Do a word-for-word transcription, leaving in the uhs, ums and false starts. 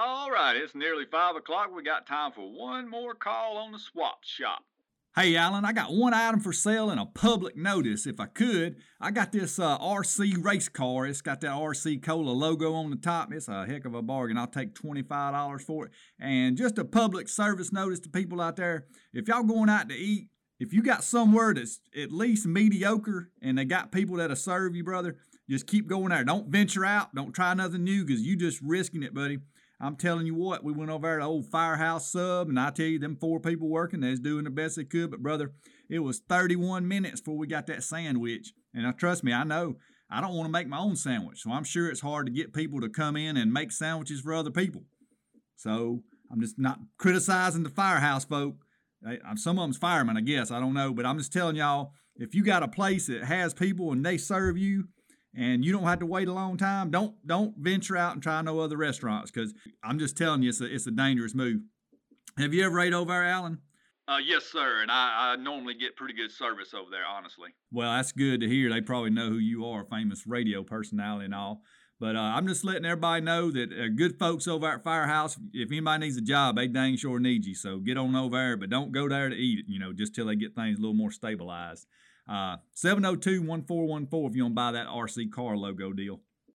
All right, it's nearly five o'clock. We got time for one more call on the swap shop. Hey, Alan, I got one item for sale and a public notice. If I could, I got this uh, R C race car. It's got that R C Cola logo on the top. It's a heck of a bargain. I'll take twenty-five dollars for it. And just a public service notice to people out there. If y'all going out to eat, if you got somewhere that's at least mediocre and they got people that'll serve you, brother, just keep going there. Don't venture out. Don't try nothing new because you just risking it, buddy. I'm telling you what, we went over there to the old Firehouse sub, and I tell you, them four people working, they was doing the best they could. But, brother, it was thirty-one minutes before we got that sandwich. And uh, trust me, I know, I don't want to make my own sandwich. So I'm sure it's hard to get people to come in and make sandwiches for other people. So I'm just not criticizing the Firehouse folk. They, some of them's firemen, I guess. I don't know. But I'm just telling y'all, if you got a place that has people and they serve you, and you don't have to wait a long time, don't don't venture out and try no other restaurants, because I'm just telling you, it's a, it's a dangerous move. Have you ever ate over there, Alan? Uh, yes, sir, and I, I normally get pretty good service over there, honestly. Well, that's good to hear. They probably know who you are, famous radio personality and all. But uh, I'm just letting everybody know that uh, good folks over at Firehouse, if anybody needs a job, they dang sure need you. So get on over there, but don't go there to eat it, you know, just till they get things a little more stabilized. Uh, seven oh two, one four one four if you want to buy that R C car logo deal.